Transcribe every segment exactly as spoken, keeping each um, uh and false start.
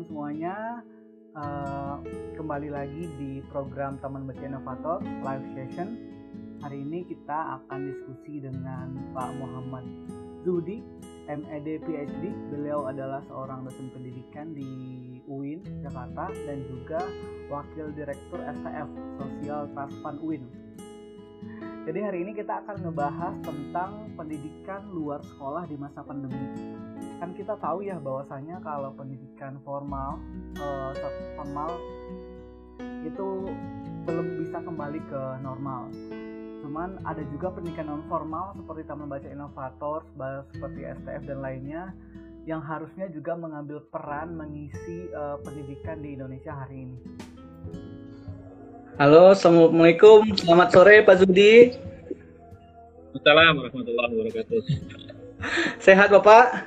teman-teman semuanya, uh, kembali lagi di program Taman Baca Inovator Live Session. Hari ini kita akan diskusi dengan Pak Muhammad Zuhdi, M Ed, P H D. Beliau adalah seorang dosen pendidikan di U I N Jakarta dan juga Wakil Direktur S T F Social Trust Fund U I N. Jadi hari ini kita akan ngebahas tentang pendidikan luar sekolah di masa pandemi. Kan kita tahu ya bahwasanya kalau pendidikan formal, eh, formal itu belum bisa kembali ke normal. Cuman ada juga pendidikan non formal seperti Taman Baca Inovator, seperti S T F dan lainnya yang harusnya juga mengambil peran mengisi eh, pendidikan di Indonesia hari ini. Halo, assalamualaikum. Selamat sore Pak Zuhdi. Waalaikumsalam warahmatullahi wabarakatuh. Sehat Bapak?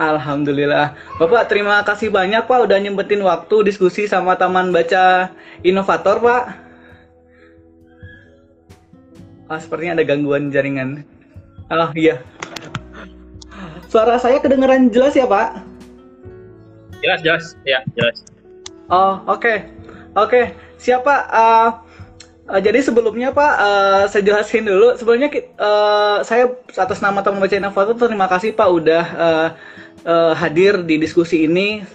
Alhamdulillah. Bapak, terima kasih banyak Pak udah nyempetin waktu diskusi sama Taman Baca Inovator Pak. Ah, sepertinya ada gangguan jaringan. Ah iya. Suara saya kedengeran jelas ya Pak? Jelas jelas, ya jelas. Oh oke okay. oke okay. Siap Pak. Uh, uh, jadi sebelumnya Pak, uh, saya jelasin dulu. Sebelumnya uh, saya atas nama Taman Baca Inovator terima kasih Pak udah uh, uh, hadir di diskusi ini.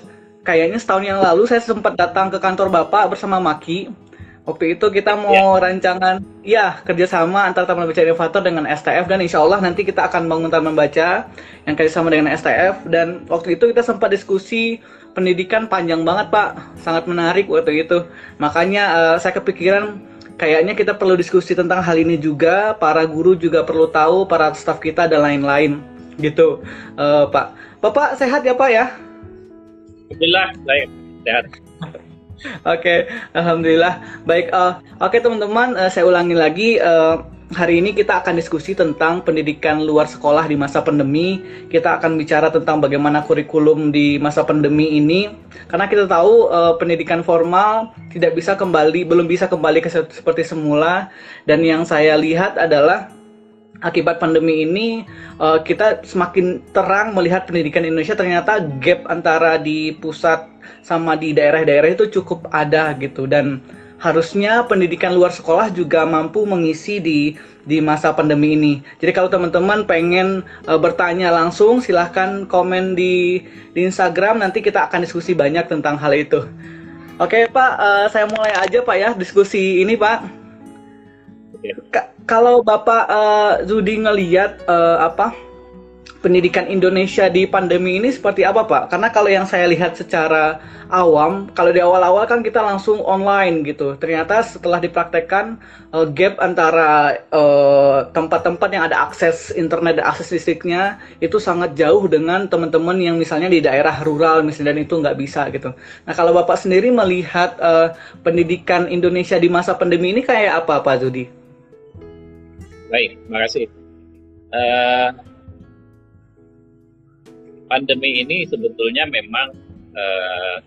Kayaknya setahun yang lalu saya sempat datang ke kantor Bapak bersama Maki. Waktu itu kita mau ya. rancangan ya kerjasama antara Taman Baca Inovator dengan S T F, dan insya Allah nanti kita akan bangun Taman Baca yang kerjasama dengan S T F. Dan waktu itu kita sempat diskusi pendidikan panjang banget Pak, sangat menarik waktu itu. Makanya uh, saya kepikiran kayaknya kita perlu diskusi tentang hal ini juga. Para guru juga perlu tahu, para staf kita dan lain-lain gitu uh, Pak. Bapak sehat ya Pak ya? Alhamdulillah baik, sehat. Oke, okay, alhamdulillah baik. Uh, Oke okay, teman-teman, uh, saya ulangi lagi. Uh, Hari ini kita akan diskusi tentang pendidikan luar sekolah di masa pandemi. Kita akan bicara tentang bagaimana kurikulum di masa pandemi ini. Karena kita tahu eh, pendidikan formal tidak bisa kembali, belum bisa kembali ke seperti semula. Dan yang saya lihat adalah akibat pandemi ini eh, kita semakin terang melihat pendidikan Indonesia ternyata gap antara di pusat sama di daerah-daerah itu cukup ada gitu. Dan harusnya pendidikan luar sekolah juga mampu mengisi di di masa pandemi ini. Jadi kalau teman-teman pengen e, bertanya langsung, silahkan komen di, di Instagram. Nanti kita akan diskusi banyak tentang hal itu. Oke Pak, e, saya mulai aja Pak ya diskusi ini Pak. K- kalau Bapak e, Zuhdi ngelihat e, apa pendidikan Indonesia di pandemi ini seperti apa Pak? Karena kalau yang saya lihat secara awam, kalau di awal-awal kan kita langsung online gitu. Ternyata setelah dipraktekkan uh, gap antara uh, tempat-tempat yang ada akses internet dan akses listriknya itu sangat jauh dengan teman-teman yang misalnya di daerah rural misalnya, dan itu nggak bisa gitu. Nah kalau Bapak sendiri melihat uh, pendidikan Indonesia di masa pandemi ini kayak apa Pak Zuhdi? Baik, terima kasih. Uh... Pandemi ini sebetulnya memang uh,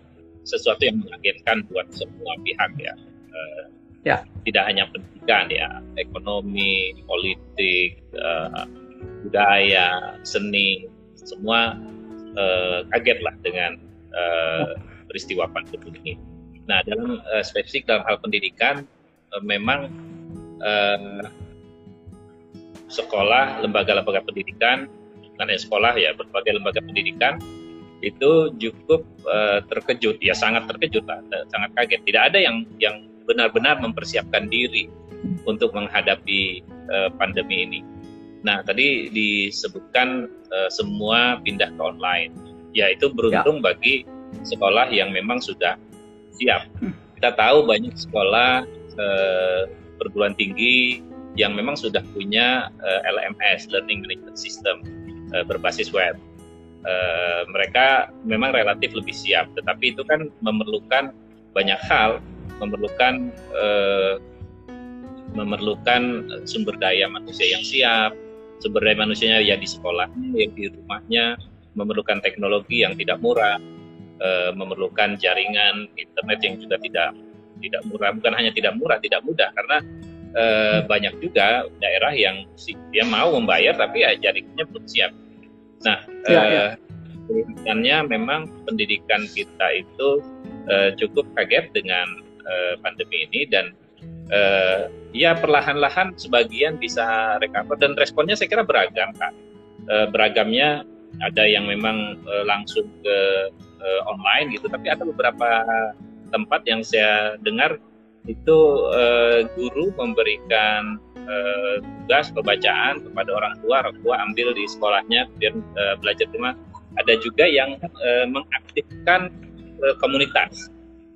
sesuatu yang mengagetkan buat semua pihak ya. Uh, ya. Tidak hanya pendidikan ya, ekonomi, politik, uh, budaya, seni, semua uh, kaget lah dengan uh, peristiwa pandemi ini. Nah, dalam uh, spesifik dalam hal pendidikan uh, memang uh, sekolah, lembaga-lembaga pendidikan, karena sekolah ya, berbagai lembaga pendidikan itu cukup uh, terkejut ya, sangat terkejut lah, sangat kaget. Tidak ada yang yang benar-benar mempersiapkan diri untuk menghadapi uh, pandemi ini. Nah tadi disebutkan uh, semua pindah ke online, ya itu beruntung ya. Bagi sekolah yang memang sudah siap. Kita tahu banyak sekolah uh, perguruan tinggi yang memang sudah punya uh, L M S, Learning Management System, berbasis web. E, mereka memang relatif lebih siap, tetapi itu kan memerlukan banyak hal, memerlukan e, memerlukan sumber daya manusia yang siap, sumber daya manusianya ya di sekolahnya, ya di rumahnya, memerlukan teknologi yang tidak murah, e, memerlukan jaringan internet yang juga tidak tidak murah, bukan hanya tidak murah, tidak mudah, karena E, banyak juga daerah yang dia mau membayar tapi ya jaringannya belum siap. Nah, ya, e, ya. Kelihatannya memang pendidikan kita itu eh, cukup kaget dengan eh, pandemi ini, dan eh, ya perlahan-lahan sebagian bisa recover, dan responnya saya kira beragam, Kak. Eh, beragamnya ada yang memang eh, langsung ke eh, online gitu, tapi ada beberapa tempat yang saya dengar itu eh, guru memberikan eh, tugas pembacaan kepada orang tua, orang tua ambil di sekolahnya biar eh, belajar di rumah. Ada juga yang eh, mengaktifkan eh, komunitas,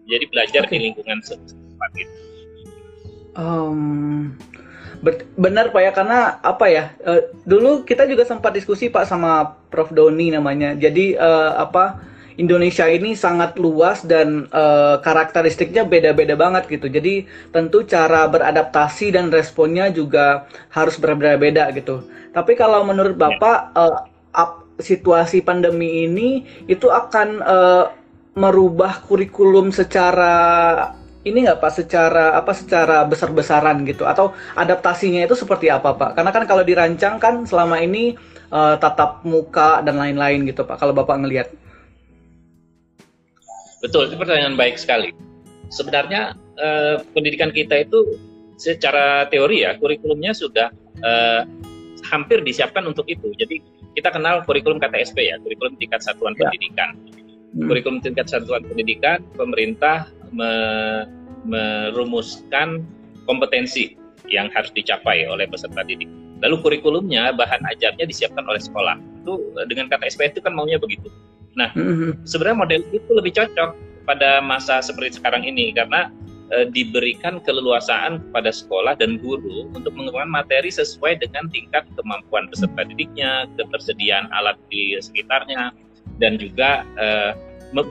jadi belajar okay. di lingkungan setempat gitu. Um, benar Pak ya, karena apa ya, uh, dulu kita juga sempat diskusi Pak sama Prof Doni namanya. Jadi uh, apa, Indonesia ini sangat luas dan uh, karakteristiknya beda-beda banget gitu. Jadi tentu cara beradaptasi dan responnya juga harus berbeda-beda gitu. Tapi kalau menurut Bapak uh, up, situasi pandemi ini itu akan uh, merubah kurikulum secara ini nggak Pak, secara apa secara besar-besaran gitu, atau adaptasinya itu seperti apa Pak? Karena kan kalau dirancang kan selama ini uh, tatap muka dan lain-lain gitu Pak, kalau Bapak ngelihat. Betul, itu pertanyaan baik sekali. Sebenarnya eh, pendidikan kita itu secara teori ya, kurikulumnya sudah eh, hampir disiapkan untuk itu. Jadi kita kenal kurikulum K T S P ya, kurikulum tingkat satuan ya. pendidikan. Hmm. Kurikulum tingkat satuan pendidikan, pemerintah me- merumuskan kompetensi yang harus dicapai oleh peserta didik. Lalu kurikulumnya, bahan ajarnya disiapkan oleh sekolah. Itu dengan K T S P itu kan maunya begitu. Nah, mm-hmm. sebenarnya model itu lebih cocok pada masa seperti sekarang ini, karena e, diberikan keleluasaan kepada sekolah dan guru untuk mengembangkan materi sesuai dengan tingkat kemampuan peserta didiknya, ketersediaan alat di sekitarnya, dan juga e,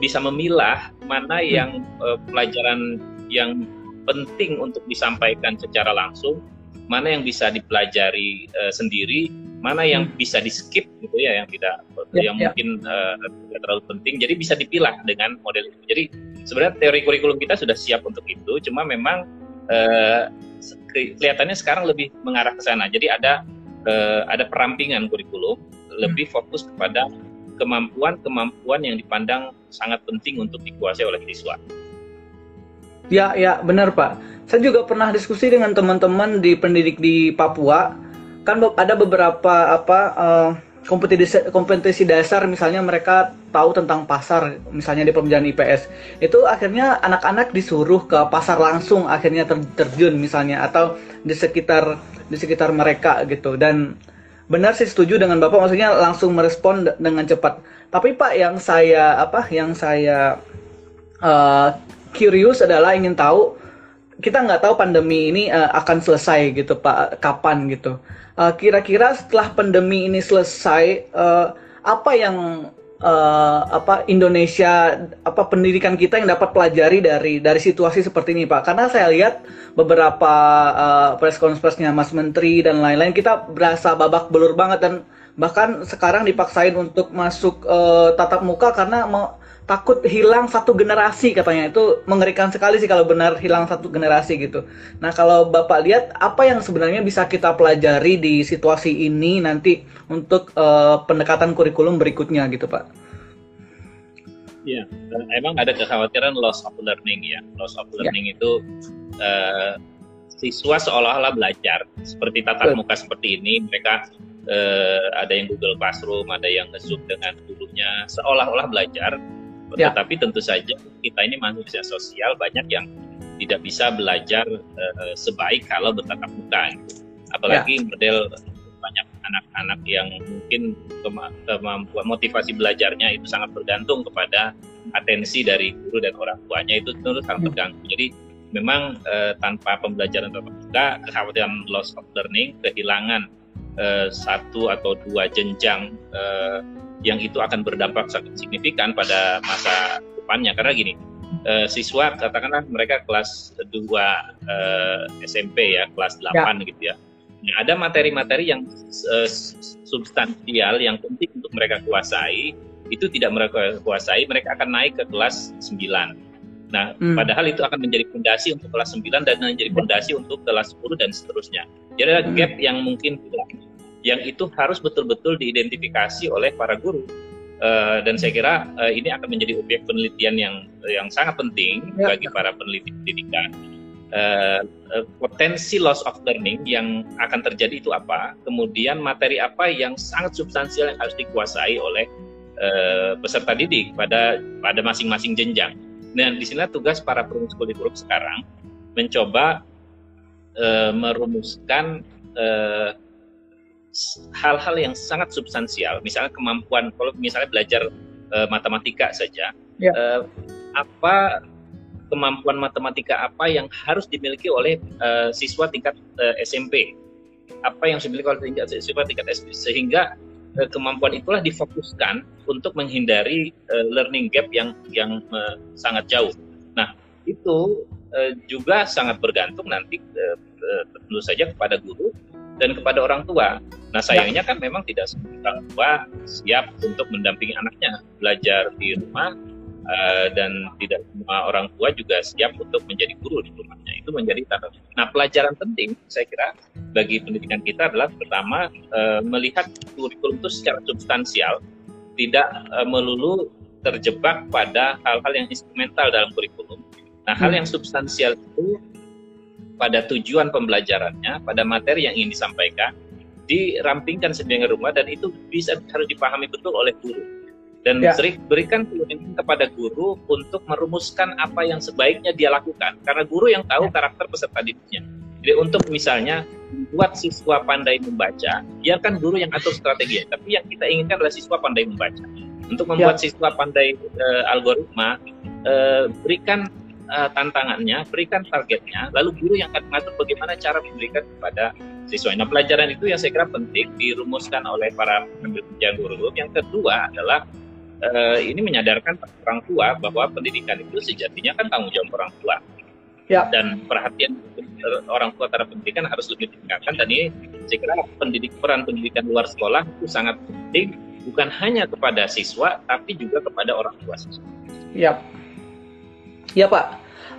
bisa memilah mana yang e, pelajaran yang penting untuk disampaikan secara langsung, mana yang bisa dipelajari e, sendiri, mana yang bisa di skip gitu ya, yang tidak ya, yang ya. mungkin uh, tidak terlalu penting, jadi bisa dipilah dengan model itu. Jadi sebenarnya teori kurikulum kita sudah siap untuk itu, cuma memang uh, kelihatannya sekarang lebih mengarah ke sana. Jadi ada uh, ada perampingan kurikulum lebih fokus kepada kemampuan-kemampuan yang dipandang sangat penting untuk dikuasai oleh siswa. Ya ya benar Pak. Saya juga pernah diskusi dengan teman-teman di pendidik di Papua. Kan ada beberapa apa uh, kompetisi kompetisi dasar, misalnya mereka tahu tentang pasar, misalnya di pembelajaran I P S itu akhirnya anak-anak disuruh ke pasar langsung, akhirnya terjun misalnya, atau di sekitar di sekitar mereka gitu. Dan benar sih, setuju dengan Bapak, maksudnya langsung merespon dengan cepat. Tapi Pak, yang saya apa yang saya uh, curious adalah ingin tahu, kita nggak tahu pandemi ini uh, akan selesai gitu Pak, kapan gitu. Uh, kira-kira setelah pandemi ini selesai, uh, apa yang uh, apa Indonesia, apa pendidikan kita yang dapat pelajari dari dari situasi seperti ini Pak? Karena saya lihat beberapa uh, press conference-nya Mas Menteri dan lain-lain, kita berasa babak belur banget, dan bahkan sekarang dipaksain untuk masuk uh, tatap muka karena mau, takut hilang satu generasi katanya. Itu mengerikan sekali sih kalau benar hilang satu generasi gitu. Nah, kalau Bapak lihat apa yang sebenarnya bisa kita pelajari di situasi ini nanti untuk uh, pendekatan kurikulum berikutnya gitu Pak? Ya, emang ada kekhawatiran loss of learning ya. Loss of learning ya. itu uh, siswa seolah-olah belajar seperti tatap muka seperti ini, mereka uh, ada yang Google Classroom, ada yang nge-zoom dengan gurunya, seolah-olah belajar. Ya. Tetapi tentu saja kita ini manusia sosial, banyak yang tidak bisa belajar uh, sebaik kalau bertatap muka. Apalagi ya. model banyak anak-anak yang mungkin kemampuan motivasi belajarnya itu sangat bergantung kepada atensi dari guru dan orang tuanya, itu tentu sangat terganggu. Hmm. Jadi memang uh, tanpa pembelajaran tatap muka, kekhawatiran loss of learning, kehilangan uh, satu atau dua jenjang uh, yang itu akan berdampak sangat signifikan pada masa depannya. Karena gini, eh, siswa katakanlah mereka kelas dua eh, S M P ya, kelas delapan ya. gitu ya. Nah, ada materi-materi yang eh, substansial yang penting untuk mereka kuasai, itu tidak mereka kuasai, mereka akan naik ke kelas sembilan. Nah, hmm. padahal itu akan menjadi fondasi untuk kelas sembilan dan menjadi fondasi untuk kelas sepuluh dan seterusnya. Jadi ada hmm. gap yang mungkin tidak, yang itu harus betul-betul diidentifikasi oleh para guru. Uh, dan saya kira uh, ini akan menjadi objek penelitian yang yang sangat penting ya, bagi para peneliti pendidikan. Uh, uh, potensi loss of learning yang akan terjadi itu apa? Kemudian materi apa yang sangat substansial yang harus dikuasai oleh uh, peserta didik pada pada masing-masing jenjang. Nah, disinilah tugas para perumuskuli group sekarang mencoba uh, merumuskan uh, hal-hal yang sangat substansial, misalnya kemampuan, kalau misalnya belajar uh, matematika saja, ya. uh, apa kemampuan matematika apa yang harus dimiliki oleh uh, siswa tingkat uh, S M P, apa yang dimiliki oleh tingkat, siswa tingkat S M P, sehingga uh, kemampuan itulah difokuskan untuk menghindari uh, learning gap yang yang uh, sangat jauh. Nah, itu uh, juga sangat bergantung nanti uh, uh, tentu saja kepada guru dan kepada orang tua. Nah, sayangnya kan memang tidak semua orang tua siap untuk mendampingi anaknya belajar di rumah, uh, dan tidak semua orang tua juga siap untuk menjadi guru di rumahnya. Itu menjadi tantangan. Nah, pelajaran penting saya kira bagi pendidikan kita adalah pertama uh, melihat kurikulum itu secara substansial, tidak uh, melulu terjebak pada hal-hal yang instrumental dalam kurikulum. Nah, hal yang substansial itu pada tujuan pembelajarannya, pada materi yang ingin disampaikan, dirampingkan sedemikian rupa, dan itu bisa harus dipahami betul oleh guru. Dan ya, berikan kewenangan kepada guru untuk merumuskan apa yang sebaiknya dia lakukan, karena guru yang tahu karakter peserta didiknya. Jadi untuk misalnya buat siswa pandai membaca, biarkan guru yang atur strategi. Tapi yang kita inginkan adalah siswa pandai membaca. Untuk membuat ya, siswa pandai e, algoritma, e, berikan e, tantangannya, berikan targetnya, lalu guru yang akan mengatur bagaimana cara memberikan kepada siswa. Nah, pelajaran itu yang saya kira penting dirumuskan oleh para pengambil kebijakan guru. Yang kedua adalah eh, ini menyadarkan orang tua bahwa pendidikan itu sejatinya kan tanggung jawab orang tua. Ya. Dan perhatian orang tua terhadap pendidikan harus lebih ditingkatkan. Dan ini saya kira pendidik, peran pendidikan luar sekolah itu sangat penting, bukan hanya kepada siswa tapi juga kepada orang tua siswa. Ya, ya Pak.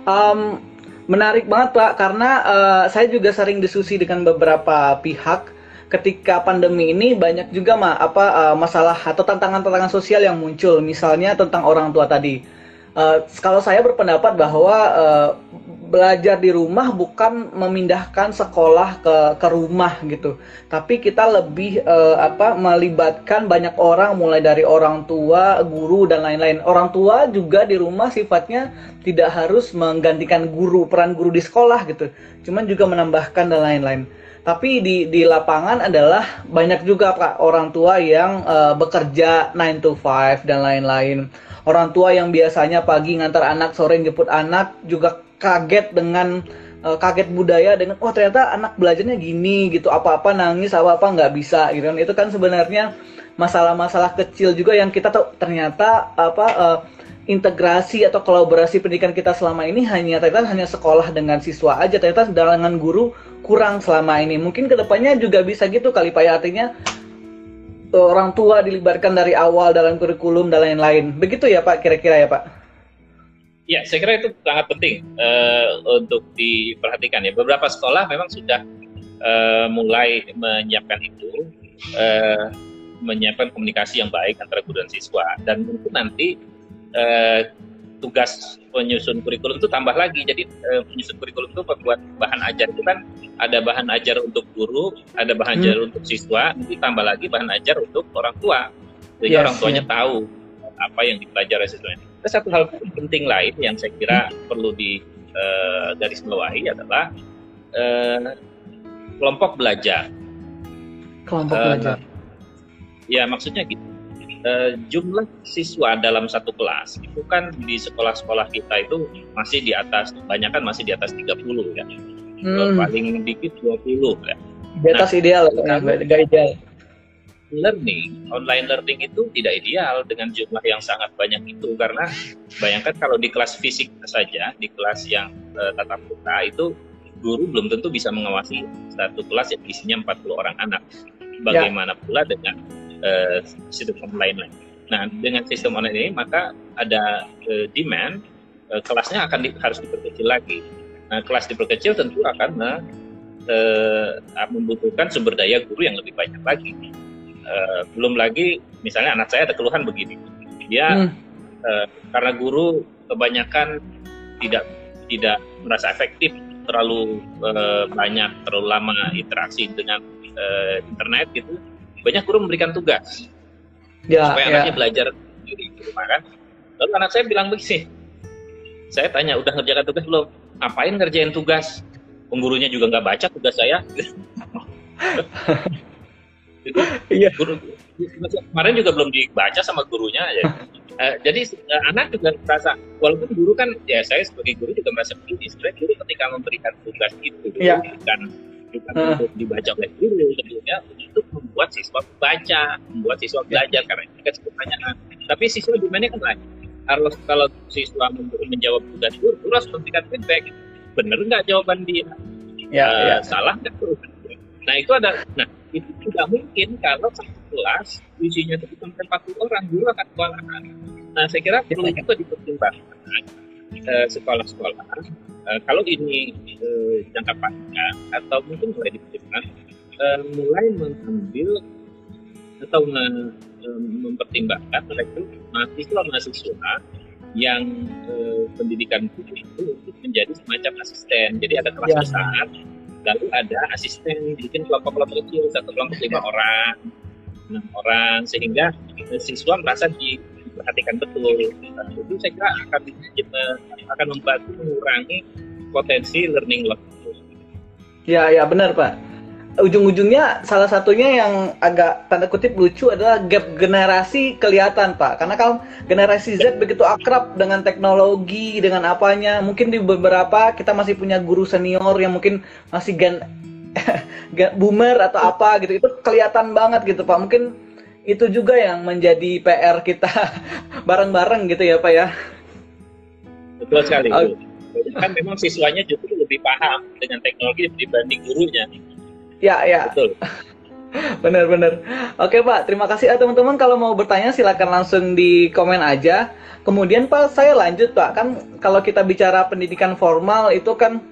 Um... Menarik banget Pak, karena uh, saya juga sering diskusi dengan beberapa pihak ketika pandemi ini banyak juga ma, apa, uh, masalah atau tantangan-tantangan sosial yang muncul, misalnya tentang orang tua tadi. Uh, kalau saya berpendapat bahwa uh, belajar di rumah bukan memindahkan sekolah ke, ke rumah gitu, tapi kita lebih uh, apa, melibatkan banyak orang, mulai dari orang tua, guru, dan lain-lain. Orang tua juga di rumah sifatnya tidak harus menggantikan guru, peran guru di sekolah gitu, cuman juga menambahkan dan lain-lain. Tapi di, di lapangan adalah banyak juga Pak orang tua yang uh, bekerja nine to five dan lain-lain. Orang tua yang biasanya pagi ngantar anak, sore jemput anak, juga kaget dengan uh, kaget budaya dengan oh ternyata anak belajarnya gini gitu, apa-apa nangis, apa-apa nggak bisa gitu. Itu kan sebenarnya masalah-masalah kecil juga yang kita tahu ternyata apa uh, integrasi atau kolaborasi pendidikan kita selama ini hanya ternyata hanya sekolah dengan siswa aja, ternyata dengan guru kurang selama ini. Mungkin kedepannya juga bisa gitu kali Pak, artinya orang tua dilibatkan dari awal dalam kurikulum dan lain-lain. Begitu ya Pak, kira-kira ya Pak? Ya, saya kira itu sangat penting uh, untuk diperhatikan ya. Beberapa sekolah memang sudah uh, mulai menyiapkan itu, uh, menyiapkan komunikasi yang baik antara guru dan siswa. Dan tentu nanti uh, tugas penyusun kurikulum itu tambah lagi. Jadi uh, penyusun kurikulum itu membuat bahan ajar itu kan ada bahan ajar untuk guru, ada bahan hmm. ajar untuk siswa, nanti tambah lagi bahan ajar untuk orang tua. Jadi yes, orang tuanya yeah. tahu apa yang dipelajari siswanya. Ada satu hal penting lain yang saya kira perlu digarisbawahi uh, adalah uh, kelompok belajar. Kelompok uh, belajar. Ya, maksudnya gitu. Uh, jumlah siswa dalam satu kelas itu kan di sekolah-sekolah kita itu masih di atas, kebanyakan masih di atas tiga puluh ya. Hmm. Paling dikit dua puluh ya. Di atas nah, ideal ya, enggak ideal. Learning, online learning itu tidak ideal dengan jumlah yang sangat banyak itu, karena bayangkan kalau di kelas fisik saja, di kelas yang uh, tatap muka itu guru belum tentu bisa mengawasi satu kelas yang isinya empat puluh orang anak. Bagaimana ya. pula dengan uh, sistem online? Nah, dengan sistem online ini maka ada uh, demand uh, kelasnya akan di, harus diperkecil lagi. Nah, kelas diperkecil tentu akan uh, uh, membutuhkan sumber daya guru yang lebih banyak lagi. Uh, belum lagi misalnya anak saya ada keluhan begini, dia hmm. uh, karena guru kebanyakan tidak tidak merasa efektif, terlalu uh, banyak terlalu lama interaksi dengan uh, internet gitu, banyak guru memberikan tugas ya, supaya ya. anaknya belajar sendiri di rumah kan. Lalu anak saya bilang begini, saya tanya udah ngerjakan tugas belum? Ngapain ngerjain tugas? Penggurunya juga nggak baca tugas saya. Itu, iya. guru, kemarin juga belum dibaca sama gurunya ya. uh, jadi uh, anak juga merasa, walaupun guru kan ya saya sebagai guru juga merasa begini, sebenarnya guru ketika memberikan tugas itu yeah. bukan bukan uh. untuk dibaca oleh guru, sebetulnya untuk membuat siswa baca, membuat siswa belajar yeah. karena itu kan pertanyaan. Tapi siswa dimainnya kan lagi harus, kalau siswa menjawab tugas guru, guru harus memberikan feedback, benar nggak jawaban dia, yeah, uh, yeah. salah nggak guru. Nah itu ada, nah itu tidak mungkin kalau satu kelas isinya itu sampai empat puluh orang, guru akan kewalahan. Nah saya kira perlu juga dipertimbangkan eh, sekolah-sekolah eh, kalau ini eh, jangka panjang atau mungkin mulai dipertimbangkan eh, mulai mengambil atau me, eh, mempertimbangkan rekrut mahasiswa-mahasiswa yang eh, pendidikan guru itu menjadi semacam asisten. Jadi ada kelas ya. besar, lalu ada asisten, bikin kelompok-kelompok kecil, satu kelompok lima orang, enam orang, sehingga siswa merasa diperhatikan betul. Nah, itu saya kira akan kita akan membantu mengurangi potensi learning loss. Ya, ya benar Pak. Ujung-ujungnya salah satunya yang agak tanda kutip lucu adalah gap generasi kelihatan Pak. Karena kalau generasi Z begitu akrab dengan teknologi, dengan apanya, mungkin di beberapa kita masih punya guru senior yang mungkin masih gen boomer atau apa gitu. Itu kelihatan banget gitu Pak. Mungkin itu juga yang menjadi P R kita bareng-bareng gitu ya Pak ya. Betul sekali. Oh. Kan memang siswanya justru lebih paham dengan teknologi dibanding gurunya. Ya, ya. Betul. Benar-benar. Oke Pak, terima kasih ya teman-teman. Kalau mau bertanya silakan langsung di komen aja. Kemudian Pak, saya lanjut Pak. Kan kalau kita bicara pendidikan formal itu kan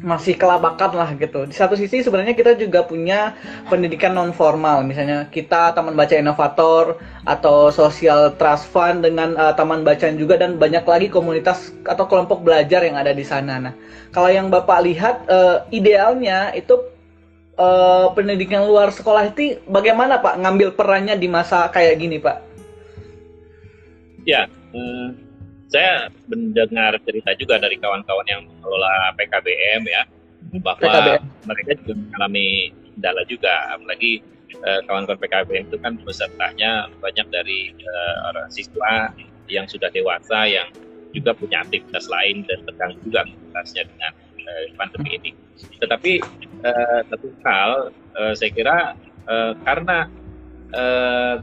masih kelabakan lah gitu. Di satu sisi sebenarnya kita juga punya pendidikan non formal, misalnya kita Taman Baca Inovator atau Social Trust Fund dengan uh, Taman Bacaan juga, dan banyak lagi komunitas atau kelompok belajar yang ada di sana. Nah, kalau yang Bapak lihat uh, idealnya itu Uh, pendidikan luar sekolah itu bagaimana Pak ngambil perannya di masa kayak gini Pak? Ya, eh, saya mendengar cerita juga dari kawan-kawan yang mengelola P K B M ya, bahwa P K B M mereka juga mengalami kendala juga, apalagi eh, kawan-kawan P K B M itu kan pesertanya banyak dari eh, orang siswa yang sudah dewasa yang juga punya aktivitas lain dan terganggu juga aktivitasnya dengan pandemi ini. Tetapi uh, satu hal uh, saya kira uh, karena uh,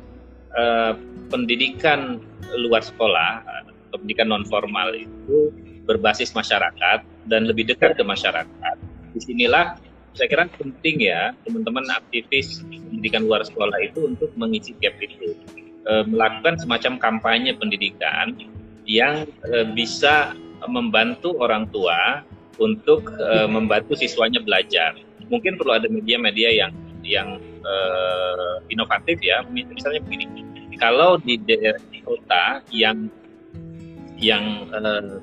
uh, pendidikan luar sekolah, uh, pendidikan non formal itu berbasis masyarakat dan lebih dekat ke masyarakat. Disinilah saya kira penting ya teman-teman aktivis pendidikan luar sekolah itu untuk mengisi gap itu, uh, melakukan semacam kampanye pendidikan yang uh, bisa membantu orang tua untuk uh, membantu siswanya belajar. Mungkin perlu ada media-media yang yang uh, inovatif ya. Misalnya begini, kalau di daerah kota yang yang uh,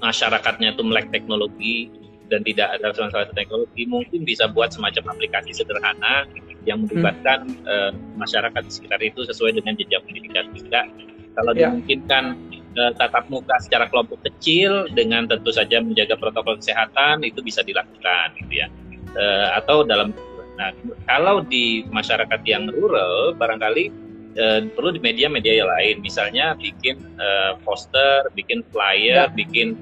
masyarakatnya itu melek teknologi dan tidak ada transformasi teknologi, mungkin bisa buat semacam aplikasi sederhana yang melibatkan hmm. uh, masyarakat di sekitar itu sesuai dengan jenjang pendidikan kita. Kalau yeah. dimungkinkan tatap muka secara kelompok kecil dengan tentu saja menjaga protokol kesehatan, itu bisa dilakukan gitu ya. E, atau dalam nah kalau di masyarakat yang rural barangkali e, perlu di media-media yang lain, misalnya bikin e, poster, bikin flyer, ya. bikin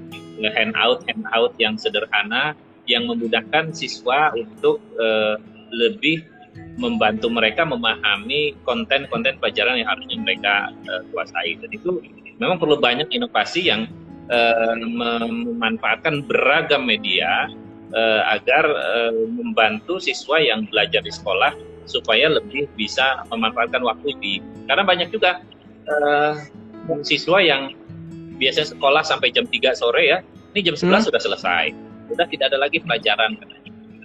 handout handout yang sederhana yang memudahkan siswa untuk e, lebih membantu mereka memahami konten-konten pelajaran yang harusnya mereka e, kuasai. Dan itu memang perlu banyak inovasi yang uh, memanfaatkan beragam media uh, agar uh, membantu siswa yang belajar di sekolah supaya lebih bisa memanfaatkan waktu di. Karena banyak juga uh, siswa yang biasanya sekolah sampai jam tiga sore ya, ini jam sebelas hmm. sudah selesai, sudah tidak ada lagi pelajaran.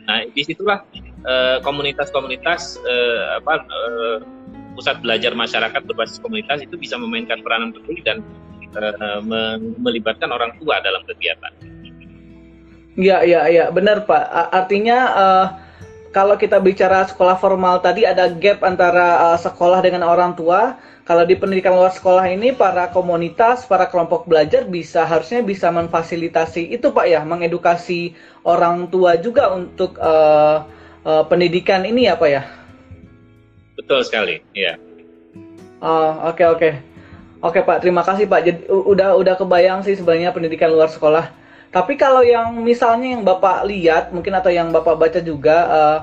Nah disitulah eh, komunitas-komunitas eh, apa eh, pusat belajar masyarakat berbasis komunitas itu bisa memainkan peranan penting dan eh, melibatkan orang tua dalam kegiatan. Ya, ya, ya, benar Pak. Artinya eh, kalau kita bicara sekolah formal tadi ada gap antara eh, sekolah dengan orang tua. Kalau di pendidikan luar sekolah ini para komunitas, para kelompok belajar bisa harusnya bisa memfasilitasi itu Pak ya, mengedukasi orang tua juga untuk uh, uh, pendidikan ini ya Pak ya. Betul sekali, ya. Oh, oke oke. Oke Pak, terima kasih Pak. Jadi udah udah kebayang sih sebenarnya pendidikan luar sekolah. Tapi kalau yang misalnya yang Bapak lihat mungkin atau yang Bapak baca juga uh,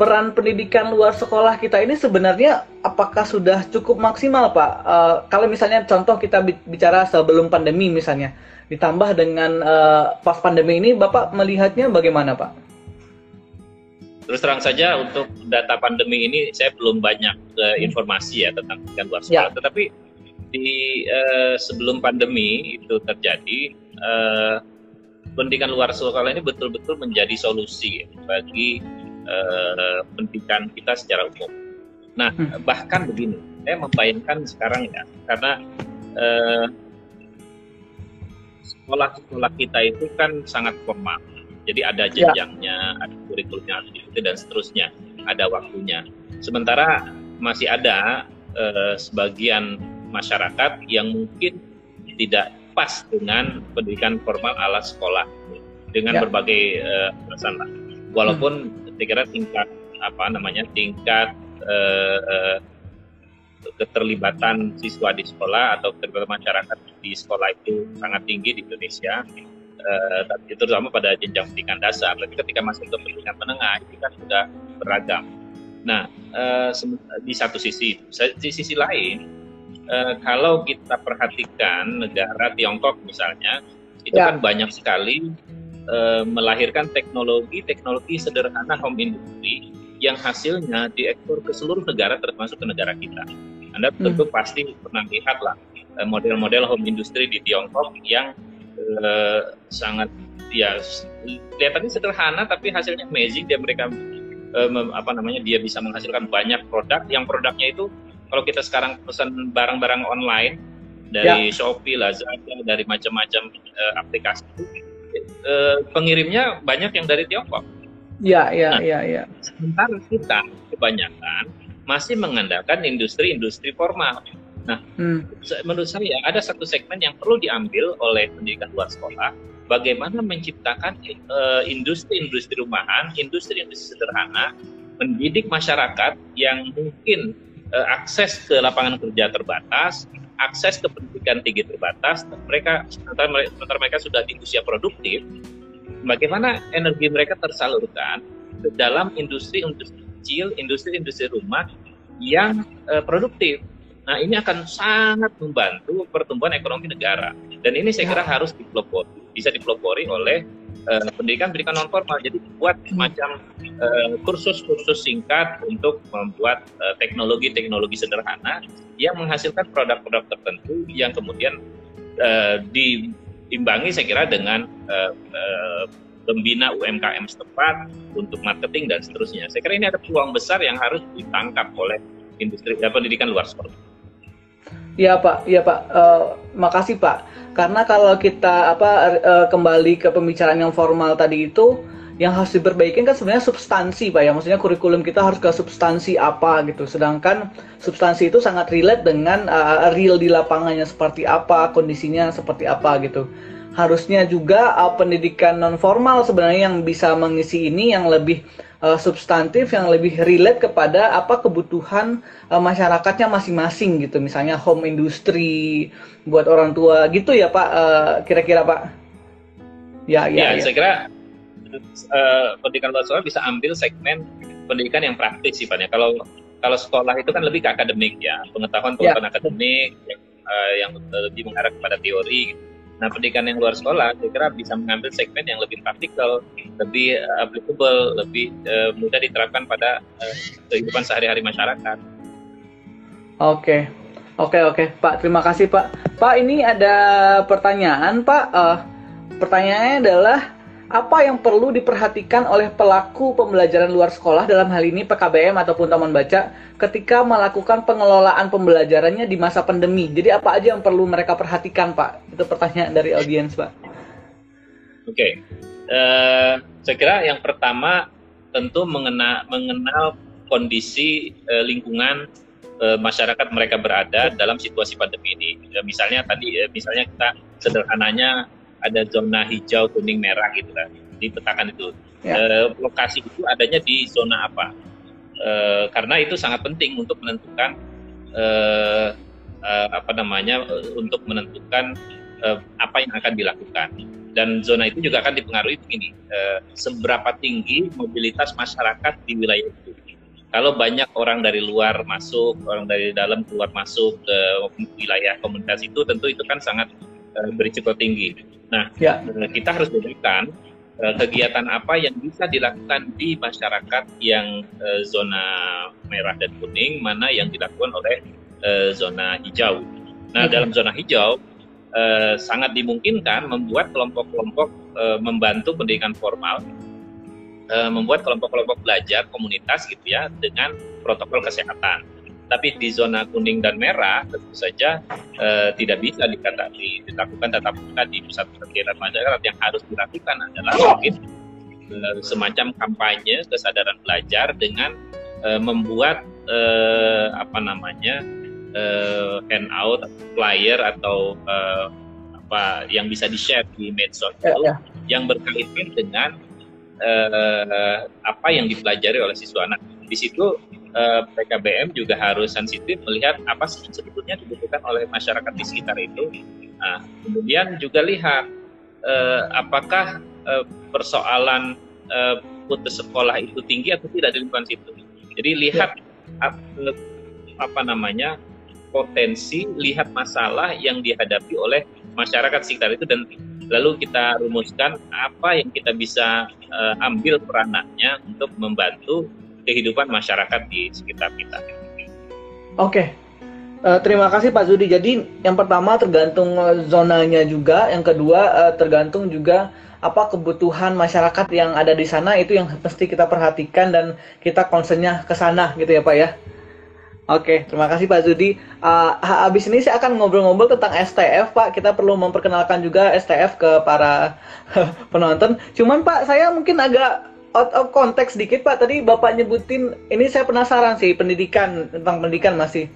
peran pendidikan luar sekolah kita ini sebenarnya apakah sudah cukup maksimal Pak? Uh, kalau misalnya contoh kita bicara sebelum pandemi misalnya, ditambah dengan uh, pas pandemi ini, Bapak melihatnya bagaimana Pak? Terus terang saja untuk data pandemi ini saya belum banyak uh, informasi ya tentang pendidikan luar sekolah. Ya. Tetapi di uh, sebelum pandemi itu terjadi, uh, pendidikan luar sekolah ini betul-betul menjadi solusi bagi Eh, pendidikan kita secara umum. Nah, bahkan begini, saya membayangkan sekarang ya, karena eh, sekolah-sekolah kita itu kan sangat formal, jadi ada jenjangnya, ya, ada kurikulumnya, dan seterusnya, ada waktunya. Sementara masih ada eh, sebagian masyarakat yang mungkin tidak pas dengan pendidikan formal ala sekolah, dengan ya, berbagai eh, alasan lah. Walaupun hmm. saya kira tingkat apa namanya tingkat eh, eh, keterlibatan siswa di sekolah atau keterlibatan masyarakat di sekolah itu sangat tinggi di Indonesia, eh, terutama pada jenjang pendidikan dasar. Tapi ketika masuk ke pendidikan menengah itu kan sudah beragam. Nah eh, di satu sisi, di sisi lain eh, kalau kita perhatikan negara Tiongkok misalnya itu ya, kan banyak sekali melahirkan teknologi-teknologi sederhana home industry yang hasilnya diekspor ke seluruh negara termasuk ke negara kita. Anda tentu hmm. pasti pernah lihatlah model-model home industry di Tiongkok yang eh, sangat ya kelihatannya sederhana tapi hasilnya amazing. Dia mereka eh, apa namanya dia bisa menghasilkan banyak produk yang produknya itu kalau kita sekarang pesan barang-barang online dari ya, Shopee, Lazada, dari macam-macam eh, aplikasi itu, pengirimnya banyak yang dari Tiongkok. Ya, ya, nah, ya, ya. Sementara kita kebanyakan masih mengandalkan industri-industri formal. Nah, hmm. menurut saya ada satu segmen yang perlu diambil oleh pendidikan luar sekolah, bagaimana menciptakan uh, industri-industri rumahan, industri-industri sederhana, mendidik masyarakat yang mungkin uh, akses ke lapangan kerja terbatas, akses ke pendidikan tinggi terbatas, mereka sementara mereka sudah di usia produktif, bagaimana energi mereka tersalurkan ke dalam industri-industri kecil, industri-industri rumah yang eh, produktif. Nah ini akan sangat membantu pertumbuhan ekonomi negara. Dan ini saya kira harus dipelopori, bisa dipelopori oleh eh, pendidikan-pendidikan non formal. Jadi buat macam eh, kursus-kursus singkat untuk membuat eh, teknologi-teknologi sederhana yang menghasilkan produk-produk tertentu yang kemudian uh, diimbangi saya kira dengan uh, uh, pembina U M K M setempat untuk marketing dan seterusnya. Saya kira ini ada peluang besar yang harus ditangkap oleh industri ya, pendidikan luar sekolah. Ya Pak, ya Pak, uh, makasih Pak. Karena kalau kita apa uh, kembali ke pembicaraan yang formal tadi itu, yang harus diperbaikin kan sebenarnya substansi Pak ya, maksudnya kurikulum kita harus ke substansi apa gitu, sedangkan substansi itu sangat relate dengan uh, real di lapangannya seperti apa, kondisinya seperti apa gitu. Harusnya juga uh, pendidikan non formal sebenarnya yang bisa mengisi ini yang lebih uh, substantif, yang lebih relate kepada apa kebutuhan uh, masyarakatnya masing-masing gitu, misalnya home industry buat orang tua gitu ya Pak, uh, kira-kira Pak ya ya, ya, ya. Saya kira Uh, pendidikan luar sekolah bisa ambil segmen pendidikan yang praktis sifatnya. Kalau kalau sekolah itu kan lebih ke akademik ya, pengetahuan pengetahuan ya, akademik yang, uh, yang lebih mengarah kepada teori. Nah pendidikan yang luar sekolah saya kira bisa mengambil segmen yang lebih praktikal, lebih uh, applicable, lebih uh, mudah diterapkan pada uh, kehidupan sehari-hari masyarakat. Oke. Okay. Oke okay, oke okay. Pak, terima kasih Pak. Pak ini ada pertanyaan Pak. Uh, pertanyaannya adalah apa yang perlu diperhatikan oleh pelaku pembelajaran luar sekolah dalam hal ini P K B M ataupun Taman Baca ketika melakukan pengelolaan pembelajarannya di masa pandemi? Jadi apa aja yang perlu mereka perhatikan, Pak? Itu pertanyaan dari audiens, Pak. Oke, okay. uh, saya kira yang pertama tentu mengena, mengenal kondisi uh, lingkungan uh, masyarakat mereka berada dalam situasi pandemi ini. Uh, misalnya tadi, uh, misalnya kita sederhananya ada zona hijau, kuning, merah gitu lah, dipetakan itu. Ya. E, lokasi itu adanya di zona apa? E, karena itu sangat penting untuk menentukan e, e, apa namanya, untuk menentukan e, apa yang akan dilakukan. Dan zona itu juga akan dipengaruhi begini, e, seberapa tinggi mobilitas masyarakat di wilayah itu. Kalau banyak orang dari luar masuk, orang dari dalam keluar masuk ke wilayah komunitas itu, tentu itu kan sangat berisiko tinggi. Nah, ya. Kita harus bedakan kegiatan apa yang bisa dilakukan di masyarakat yang zona merah dan kuning, mana yang dilakukan oleh zona hijau. Nah, okay. Dalam zona hijau sangat dimungkinkan membuat kelompok-kelompok membantu pendidikan formal, membuat kelompok-kelompok belajar komunitas gitu ya dengan protokol kesehatan. Tapi di zona kuning dan merah tentu saja eh, tidak bisa dikatakan dilakukan tatap muka di pusat kegiatan masyarakat. Yang harus dilakukan adalah mungkin eh, semacam kampanye kesadaran belajar dengan eh, membuat eh, apa namanya eh, handout, flyer atau eh, apa yang bisa di-share di medsos ya, ya. Yang berkaitan dengan eh, apa yang dipelajari oleh siswa. Nah, di situ P K B M juga harus sensitif melihat apa sebetulnya dibutuhkan oleh masyarakat di sekitar itu. Nah, kemudian juga lihat eh, apakah eh, persoalan eh, putus sekolah itu tinggi atau tidak di lingkungan situ. Jadi lihat ya. apa, apa namanya potensi, lihat masalah yang dihadapi oleh masyarakat sekitar itu dan lalu kita rumuskan apa yang kita bisa eh, ambil peranannya untuk membantu kehidupan masyarakat di sekitar kita. Oke, uh, terima kasih Pak Zuhdi. Jadi yang pertama tergantung zonanya juga, yang kedua uh, tergantung juga apa kebutuhan masyarakat yang ada di sana, itu yang mesti kita perhatikan dan kita concernnya ke sana gitu ya Pak ya. Oke, terima kasih Pak Zuhdi. Uh, habis ini saya akan ngobrol-ngobrol tentang S T F, Pak. Kita perlu memperkenalkan juga S T F ke para penonton. Cuman Pak, saya mungkin agak out of konteks dikit Pak, tadi Bapak nyebutin, ini saya penasaran sih pendidikan, tentang pendidikan masih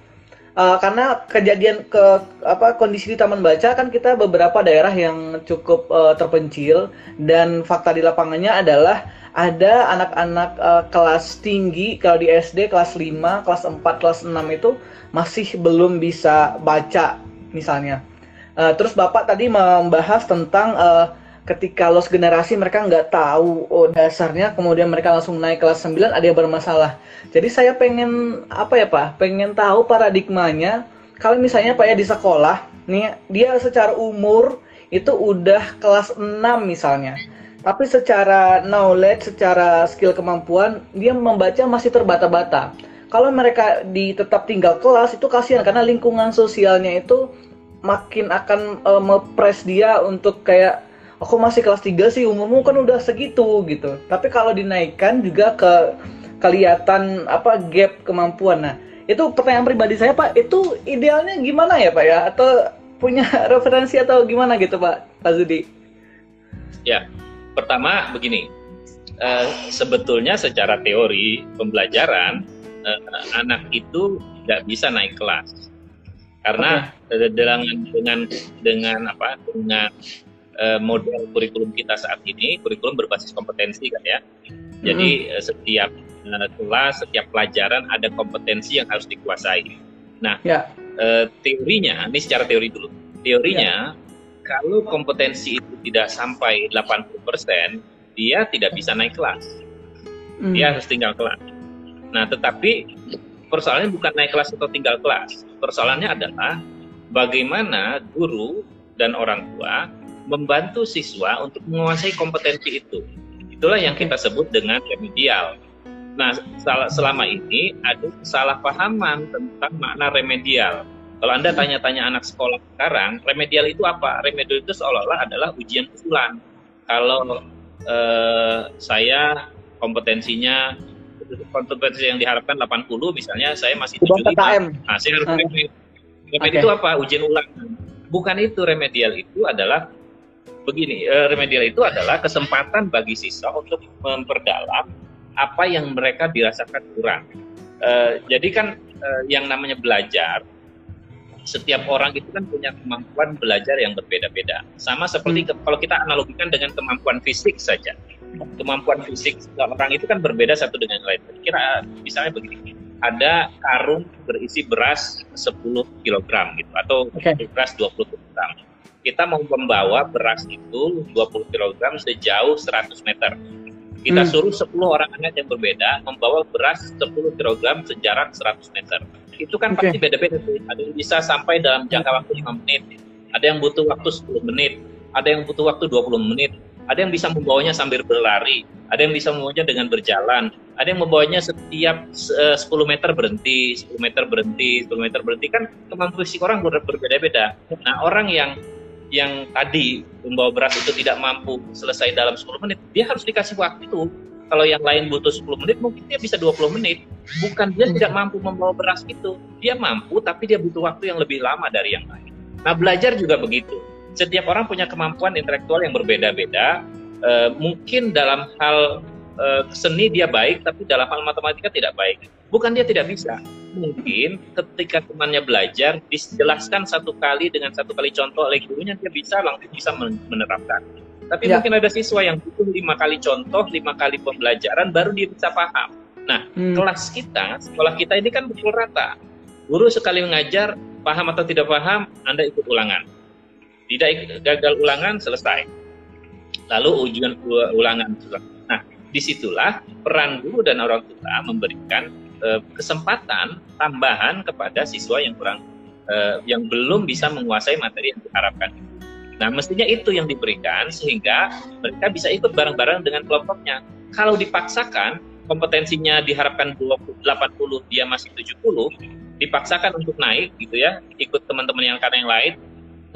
uh, karena kejadian ke apa kondisi di Taman Baca kan kita beberapa daerah yang cukup uh, terpencil dan fakta di lapangannya adalah ada anak-anak uh, kelas tinggi kalau di S D kelas lima, kelas empat, kelas enam itu masih belum bisa baca misalnya. Uh, terus Bapak tadi membahas tentang uh, ketika loss generasi mereka nggak tahu oh, dasarnya, kemudian mereka langsung naik kelas sembilan ada yang bermasalah. Jadi saya pengen apa ya Pak? Pengen tahu paradigmanya. Kalau misalnya Pak ya di sekolah, nih dia secara umur itu udah kelas enam misalnya. Tapi secara knowledge, secara skill kemampuan dia membaca masih terbata-bata. Kalau mereka di tetap tinggal kelas itu kasihan karena lingkungan sosialnya itu makin akan uh, mepres dia untuk kayak aku masih kelas tiga sih, umurmu kan udah segitu gitu. Tapi kalau dinaikkan juga ke kelihatan apa gap kemampuan. Nah, itu pertanyaan pribadi saya Pak, itu idealnya gimana ya Pak ya? Atau punya referensi atau gimana gitu Pak, Pak Zuhdi? Ya, pertama begini, eh, sebetulnya secara teori pembelajaran eh, anak itu nggak bisa naik kelas karena okay. dengan dengan dengan apa dengan model kurikulum kita saat ini, kurikulum berbasis kompetensi kan ya. Jadi mm-hmm. setiap kelas, setiap pelajaran ada kompetensi yang harus dikuasai. Nah, yeah. teorinya, ini secara teori dulu. Teorinya, yeah. kalau kompetensi itu tidak sampai delapan puluh persen, dia tidak bisa naik kelas. Mm. Dia harus tinggal kelas. Nah, tetapi persoalannya bukan naik kelas atau tinggal kelas. Persoalannya adalah bagaimana guru dan orang tua membantu siswa untuk menguasai kompetensi itu. Itulah yang kita sebut dengan remedial. Nah, selama ini ada kesalahpahaman tentang makna remedial. Kalau Anda tanya-tanya anak sekolah sekarang, remedial itu apa? Remedial itu seolah-olah adalah ujian usulan. Kalau eh, saya kompetensinya kompetensi yang diharapkan delapan puluh misalnya, saya masih tujuh puluh lima. Nah, saya harus remedial. Remedial itu apa? Ujian ulang. Bukan itu. Remedial itu adalah begini, eh, remedial itu adalah kesempatan bagi siswa untuk memperdalam apa yang mereka dirasakan kurang. Eh, jadi kan eh, yang namanya belajar, setiap orang itu kan punya kemampuan belajar yang berbeda-beda. Sama seperti ke, kalau kita analogikan dengan kemampuan fisik saja. Kemampuan fisik orang itu kan berbeda satu dengan lain. Kira misalnya begini, ada karung berisi beras sepuluh kilogram gitu, atau okay. beras dua puluh kilogram. Kita mau membawa beras itu dua puluh kilogram sejauh seratus meter. Kita hmm. suruh sepuluh orang anak yang berbeda membawa beras sepuluh kilogram sejarak seratus meter. Itu kan okay. pasti beda-beda tuh. Ada yang bisa sampai dalam jangka waktu lima menit, ada yang butuh waktu sepuluh menit, ada yang butuh waktu dua puluh menit, ada yang bisa membawanya sambil berlari, ada yang bisa membawanya dengan berjalan, ada yang membawanya setiap sepuluh meter berhenti, sepuluh meter berhenti, sepuluh meter berhenti. Kan kemampuan fisik orang berbeda-beda. Nah, orang yang yang tadi membawa beras itu tidak mampu selesai dalam sepuluh menit, dia harus dikasih waktu. Kalau yang lain butuh sepuluh menit, mungkin dia bisa dua puluh menit. Bukan dia tidak mampu membawa beras itu, dia mampu tapi dia butuh waktu yang lebih lama dari yang lain. Nah, belajar juga begitu. Setiap orang punya kemampuan intelektual yang berbeda-beda. E, mungkin dalam hal e, seni dia baik, tapi dalam hal matematika tidak baik. Bukan dia tidak bisa. Mungkin ketika temannya belajar, dijelaskan satu kali dengan satu kali contoh oleh gurunya, dia bisa langsung bisa menerapkan. Tapi ya. Mungkin ada siswa yang butuh lima kali contoh, lima kali pembelajaran, baru dia bisa paham. Nah, hmm. kelas kita, sekolah kita ini kan pukul rata. Guru sekali mengajar, paham atau tidak paham, Anda ikut ulangan. Tidak gagal ulangan, selesai. Lalu ujian ulangan. Nah, disitulah peran guru dan orang tua memberikan kesempatan tambahan kepada siswa yang kurang, eh, yang belum bisa menguasai materi yang diharapkan. Nah, mestinya itu yang diberikan sehingga mereka bisa ikut bareng-bareng dengan kelompoknya. Kalau dipaksakan, kompetensinya diharapkan delapan puluh, dia masih tujuh puluh, dipaksakan untuk naik gitu ya, ikut teman-teman yang kadang yang lain,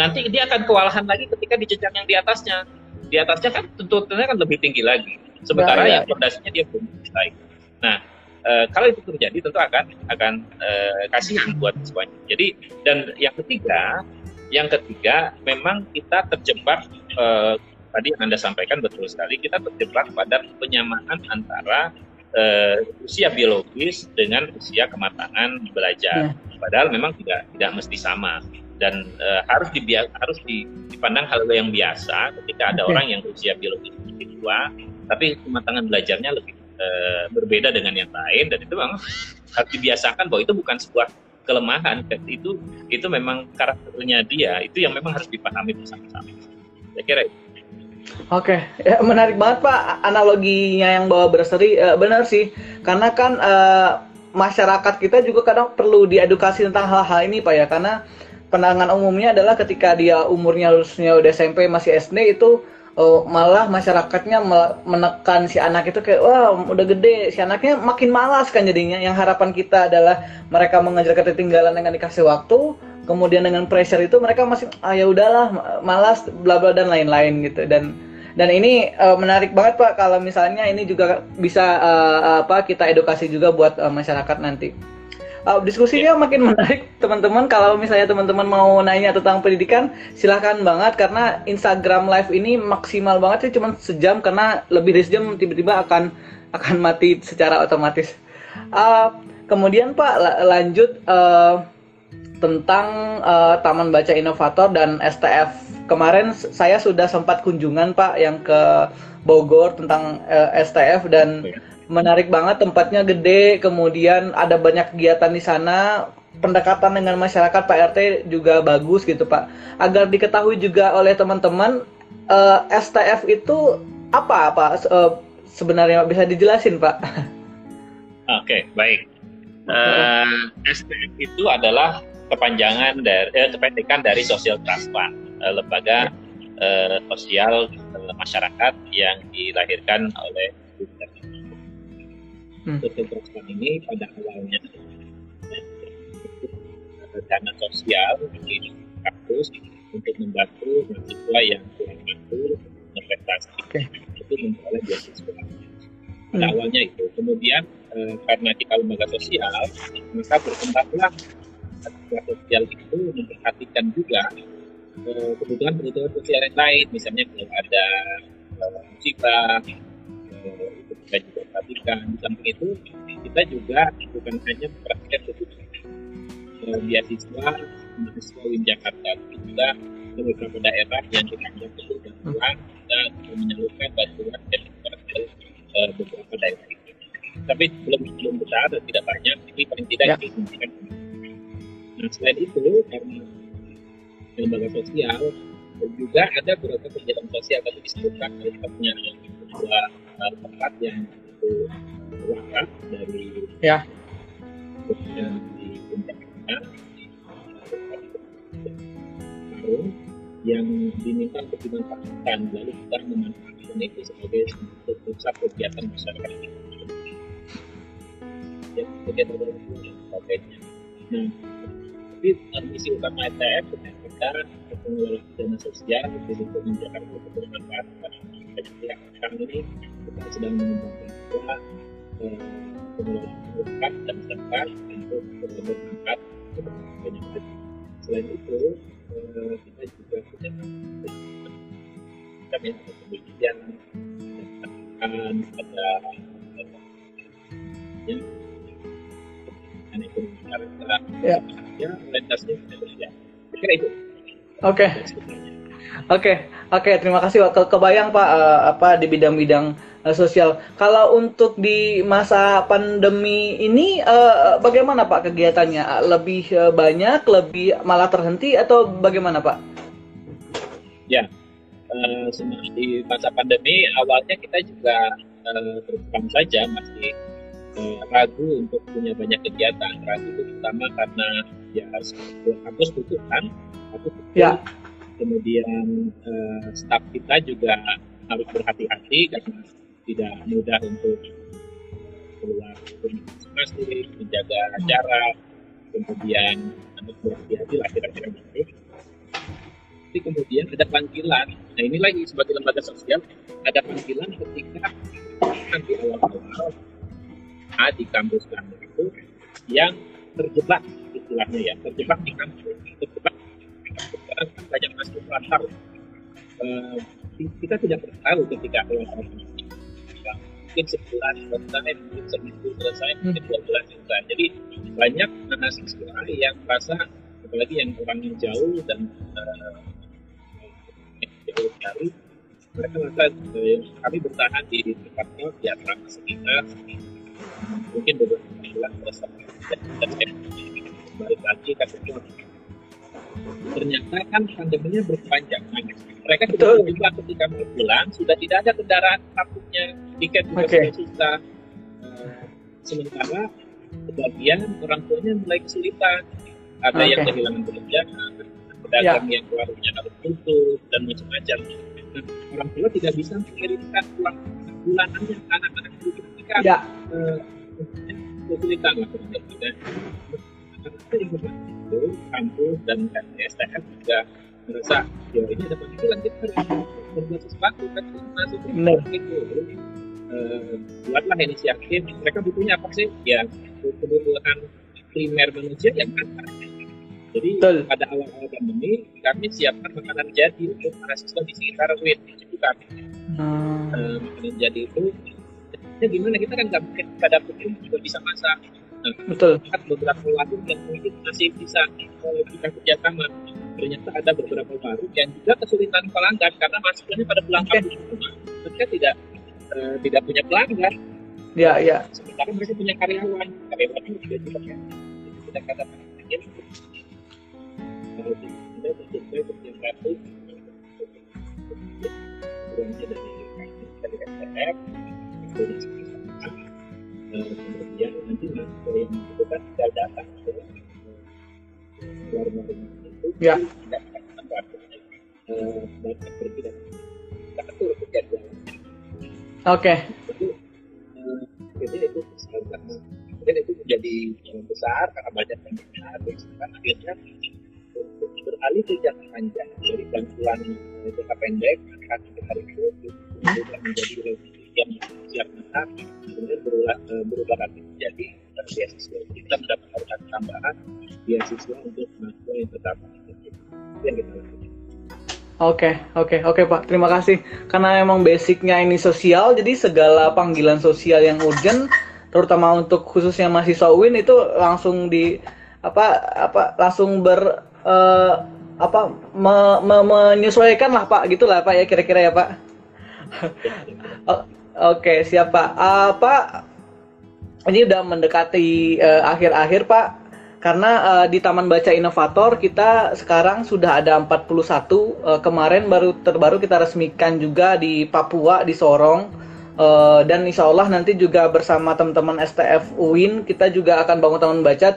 nanti dia akan kewalahan lagi ketika di jenjang yang di atasnya. Di atasnya kan tuntutannya kan lebih tinggi lagi. Sementara nah, ya, yang fondasinya dia belum naik. Nah, E, kalau itu terjadi tentu akan akan e, kasihan buat semuanya. Jadi dan yang ketiga, yang ketiga memang kita terjebak e, tadi yang Anda sampaikan betul sekali, kita terjebak pada penyamaan antara e, usia biologis dengan usia kematangan belajar. Ya. Padahal memang tidak tidak mesti sama dan e, harus dibiak, harus dipandang hal yang biasa ketika ada okay. orang yang usia biologis lebih tua tapi kematangan belajarnya lebih E, berbeda dengan yang lain, dan itu memang harus dibiasakan bahwa itu bukan sebuah kelemahan, itu itu memang karakternya dia, itu yang memang harus dipahami bersama-sama. Saya kira itu. Oke, ya, menarik banget Pak analoginya yang bawa berseri, e, benar sih, karena kan e, masyarakat kita juga kadang perlu diedukasi tentang hal-hal ini Pak ya, karena pandangan umumnya adalah ketika dia umurnya lulusnya udah S M P masih S D itu oh, malah masyarakatnya menekan si anak itu kayak wah udah gede, si anaknya makin malas kan jadinya. Yang harapan kita adalah mereka mengejar ketertinggalan dengan dikasih waktu, kemudian dengan pressure itu mereka masih ah ya udahlah malas bla bla dan lain-lain gitu. Dan dan ini uh, menarik banget Pak kalau misalnya ini juga bisa uh, apa kita edukasi juga buat uh, masyarakat nanti. Uh, diskusinya makin menarik teman-teman. Kalau misalnya teman-teman mau nanya tentang pendidikan, silahkan banget karena Instagram Live ini maksimal banget sih cuma sejam, karena lebih dari sejam tiba-tiba akan akan mati secara otomatis. Uh, kemudian Pak la- lanjut uh, tentang uh, Taman Baca Inovator dan S T F. Kemarin saya sudah sempat kunjungan Pak yang ke Bogor tentang uh, S T F dan ya. Menarik banget, tempatnya gede, kemudian ada banyak kegiatan di sana, pendekatan dengan masyarakat Pak R T juga bagus gitu Pak. Agar diketahui juga oleh teman-teman, eh, S T F itu apa Pak eh, sebenarnya, bisa dijelasin Pak? Oke, baik. Eh, S T F itu adalah kepanjangan dari eh, kependekan dari Social Trust Fund, eh, lembaga eh, sosial eh, masyarakat yang dilahirkan oleh Social Trust Fund. Ini pada awalnya dana sosial di kampus untuk membantu mahasiswa yang kurang mampu investasi. Okay. itu memperoleh beasiswa. Pada hmm. awalnya itu. Kemudian eh, karena kita lembaga sosial, maka berkembanglah lembaga sosial itu memperhatikan juga eh, kebutuhan-kebutuhan sosial yang lain, misalnya kalau ada eh, musibah, eh, itu kita juga perhatikan. Di samping itu kita juga bukan hanya memperhatikan kebutuhan eh, beasiswa mahasiswa U I N Jakarta, kita ke beberapa daerah yang kita anggap itu bantuan, kita menyalurkan bantuan dan beberapa daerah itu. Tapi belum belum besar dan tidak banyak, tapi paling tidak ya. Diinginkan. Nah selain itu karena lembaga sosial juga ada beberapa kegiatan sosial yang disebutkan kalau kita punya dua tempat yang itu wakaf dari ya di Jakarta yang diminta untuk dimanfaatkan, lalu kita memanfaatkan itu sebagai pusat kegiatan masyarakat ya, kegiatan berhubungan dan sebagainya. Nah, tapi misi utama S T F kita pengelolaan dana sosial di lingkungan Jakarta untuk bermanfaat bagi pihak sekarang ini kita sedang mengembangkan dua pengelolaan berkat dan berkat untuk bermanfaat banyak lagi. Selain itu kita juga punya kami ada penelitian tentang ada yang ini berbicara tentang ya orientasinya sosial. Kira itu. Oke. Oke. Oke. Terima kasih. Ke kebayang Pak uh, apa di bidang-bidang uh, sosial. Kalau untuk di masa pandemi ini uh, bagaimana Pak kegiatannya? Lebih uh, banyak, lebih malah terhenti atau bagaimana Pak? Ya. Uh, di masa pandemi awalnya kita juga uh, terus saja masih uh, ragu untuk punya banyak kegiatan. Ragu itu pertama karena ya kampus tutup kan. Kampus tutup. Ya. Kemudian eh, staf kita juga harus berhati-hati karena tidak mudah untuk keluar masing-masing, menjaga jarak, kemudian harus berhati-hati lah kira-kira gitu. Tapi kemudian ada panggilan, nah ini lagi sebagai lembaga sosial, ada panggilan ketika di awal-awal ah, di kampus kami itu yang terjebak istilahnya ya, terjebak di kampus, terjebak kan banyak masuk pasar. Uh, kita tidak pernah tahu ketika keluar mungkin sebulan selesai, mungkin seminggu selesai, mungkin dua bulan selesai. Jadi banyak mahasiswa yang merasa, apalagi yang orangnya jauh dan uh, jauh dari mereka merasa uh, kami bertahan di tempatnya di asrama sekitar mungkin beberapa bulan selesai dan balik lagi ke tempat. Ternyata kan pandeminya berkepanjangan. Mereka sudah berjumlah ketika berpulang, sudah tidak ada kendaraan tampungnya, tiket juga okay. sudah susah. Sementara sebagian orang tuanya mulai kesulitan. Ada okay. yang kehilangan pekerjaan, pedagang yeah. yang warungnya harus tutup dan macam-macam. Nah, orang tua tidak bisa mengirimkan uang bulanannya ke anak-anak mereka. Yeah. Uh, kesulitan lah kemudian. Karena itu kampus dan S T F juga merasa ya ini ada panggilan kita berbuat sesuatu kan masuk itu buatlah inisiatif. Mereka butuhnya apa sih ya kebutuhan primer manusia yang ada. Jadi pada awal-awal pandemi kami siapkan makanan jadi untuk mahasiswa di sekitar U I N itu kami makanan jadi itu ya gimana kita kan nggak mungkin pada pun juga bisa masak. Nah, betul. Ada beberapa warung yang mungkin masih bisa uh, kita kerjasama. Ternyata ada beberapa warung yang juga kesulitan pelanggan karena masuknya pada pelanggan okay. rumah. Mereka tidak uh, tidak punya pelanggan. Ya, ya. Sementara mereka punya karyawan, karyawan itu tidak punya. Kita katakan ini kalau tidak sesuai dengan kartu belanja dari S T F kemudian nanti mahasiswa yang membutuhkan kita datang ke warung itu ya. Tidak akan berarti datang pergi dan kita atur kerjaan. Oke. Jadi akhirnya itu besar, akhirnya itu menjadi besar karena banyak yang besar, dan akhirnya harus beralih ke jangka panjang dari bantuan jangka pendek akan beralih ke menjadi yang siap besar, kemudian berubah lagi menjadi beasiswa. Kita mendapatkan tambahan beasiswa untuk mahasiswa yang pertama yang kita lakukan. Oke, oke, oke Pak. Terima kasih. Karena memang basicnya ini sosial, jadi segala panggilan sosial yang urgent, terutama untuk khususnya mahasiswa U I N itu langsung di apa apa langsung ber uh, apa me, me, menyesuaikan lah Pak, gitulah Pak ya kira-kira ya Pak. Oke, siap Pak. Uh, Pak, ini udah mendekati uh, akhir-akhir Pak. Karena uh, di Taman Baca Inovator kita sekarang sudah ada empat puluh satu, uh, kemarin baru terbaru kita resmikan juga di Papua, di Sorong, uh, dan insya Allah nanti juga bersama teman-teman S T F U I N kita juga akan bangun Taman Baca.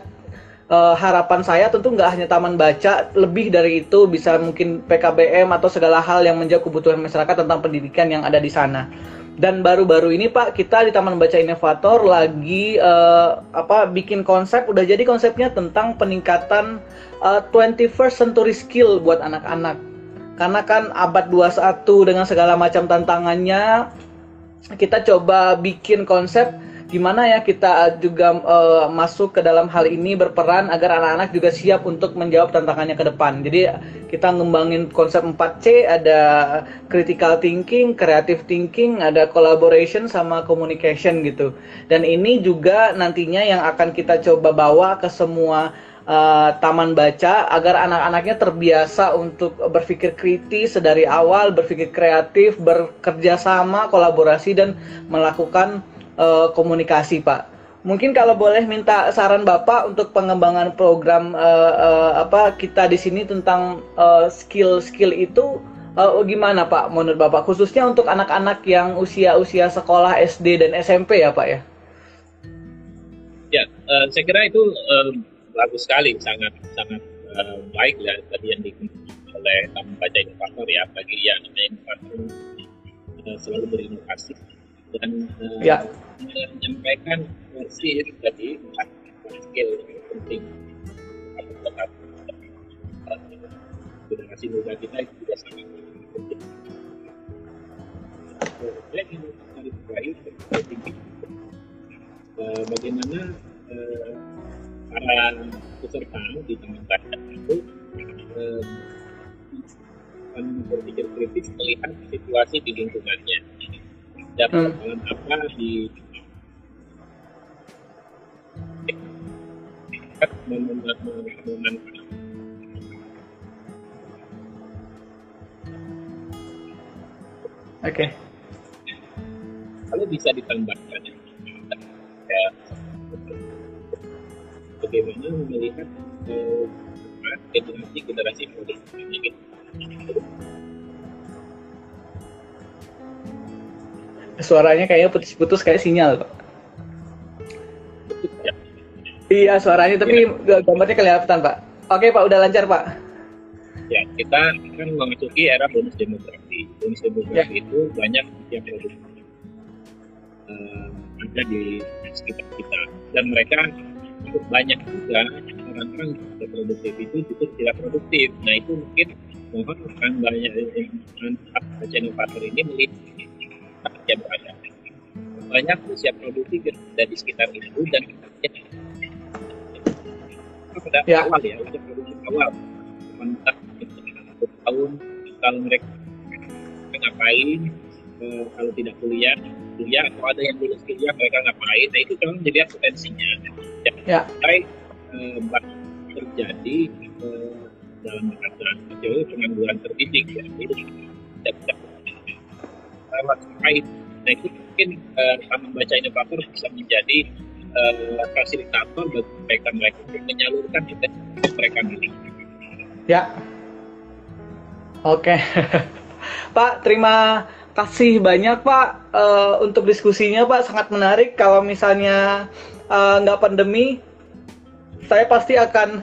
Uh, harapan saya tentu nggak hanya Taman Baca, lebih dari itu bisa mungkin P K B M atau segala hal yang menjawab kebutuhan masyarakat tentang pendidikan yang ada di sana. Dan baru-baru ini Pak, kita di Taman Baca Inovator lagi uh, apa bikin konsep, udah jadi konsepnya tentang peningkatan uh, twenty-first century skill buat anak-anak. Karena kan abad dua puluh satu dengan segala macam tantangannya, kita coba bikin konsep gimana ya kita juga uh, masuk ke dalam hal ini, berperan agar anak-anak juga siap untuk menjawab tantangannya ke depan. Jadi kita ngembangin konsep empat C, ada critical thinking, creative thinking, ada collaboration sama communication gitu. Dan ini juga nantinya yang akan kita coba bawa ke semua uh, taman baca agar anak-anaknya terbiasa untuk berpikir kritis dari awal, berpikir kreatif, bekerja sama, kolaborasi, dan melakukan Uh, komunikasi Pak. Mungkin kalau boleh minta saran Bapak untuk pengembangan program uh, uh, apa kita di sini tentang uh, skill-skill itu uh, gimana Pak menurut Bapak, khususnya untuk anak-anak yang usia-usia sekolah S D dan S M P ya Pak ya? Ya, uh, saya kira itu uh, bagus sekali, sangat sangat uh, baik ya tadi yang dikemukakan oleh Taman Baca Inovator ya, bagi yang inovator uh, selalu berinovasi. Dan ya. uh, menyampaikan versi tadi skill yang penting terhadap generasi muda kita itu juga sangat penting. Saya ingin menggarisbawahi bagaimana uh, para peserta di Taman Baca itu uh, berpikir kritis melihat situasi di lingkungannya. Dan persoalan apa di memanfaatkan oke kalau bisa ditambahkan ya, bagaimana melihat eh, generasi generasi muda ini. Suaranya kayaknya putus-putus kayak sinyal, Pak. Ya. Iya, suaranya tapi ya. Gambarnya kelihatan, Pak. Oke, Pak, udah lancar, Pak. Ya, kita akan memasuki era bonus demografi. Bonus demografi ya. Itu banyak yang uh, ada di sekitar kita dan mereka cukup banyak juga orang-orang yang produktif itu cukup tidak produktif. Nah, itu mungkin mohon akan banyak yang baca inovator ini melihat yang berada. Banyak usia produktif yang ada di sekitar itu dan kita pada ya. Awal ya, usia produktif awal menentang tahun kalau mereka ngapain, eh, kalau tidak kuliah, kuliah atau ada yang lulus kuliah mereka ngapain, nah itu kan dilihat potensinya. Ya. Baik eh, terjadi eh, dalam kata jauh pengangguran terdidik ya. Jadi tidak lewat terkait, nah itu mungkin uh, Taman Baca Inovator bisa menjadi uh, fasilitator bagi mereka-mereka untuk menyalurkan potensi mereka miliki. Ya, oke, okay. Pak, terima kasih banyak Pak uh, untuk diskusinya Pak, sangat menarik. Kalau misalnya uh, nggak pandemi, saya pasti akan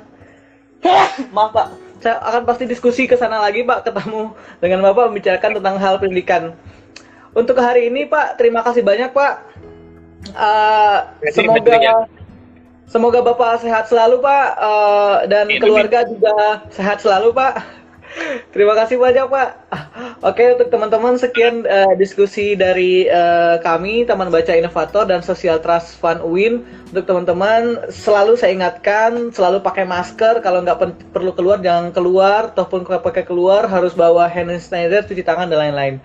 maaf Pak, saya akan pasti diskusi ke sana lagi Pak, ketemu dengan Bapak membicarakan tentang hal pendidikan. Untuk hari ini Pak, terima kasih banyak Pak. Uh, semoga Semoga Bapak sehat selalu, Pak, uh, dan ini keluarga ini. Juga sehat selalu, Pak. Terima kasih banyak, Pak. Oke, untuk teman-teman, sekian uh, diskusi dari uh, kami, Taman Baca Inovator dan Social Trust Fund U I N. Untuk teman-teman, selalu saya ingatkan, selalu pakai masker. Kalau nggak perlu keluar, jangan keluar. Ataupun pakai keluar, harus bawa hand sanitizer, cuci tangan, dan lain-lain.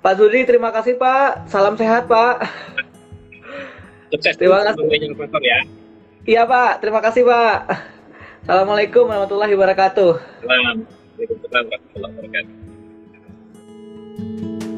Pak Zuhdi, terima kasih, Pak. Salam sehat, Pak. Sukses. Terima kasih. Ya. Iya, Pak. Terima kasih, Pak. Assalamualaikum warahmatullahi wabarakatuh. Waalaikumsalam warahmatullahi wabarakatuh.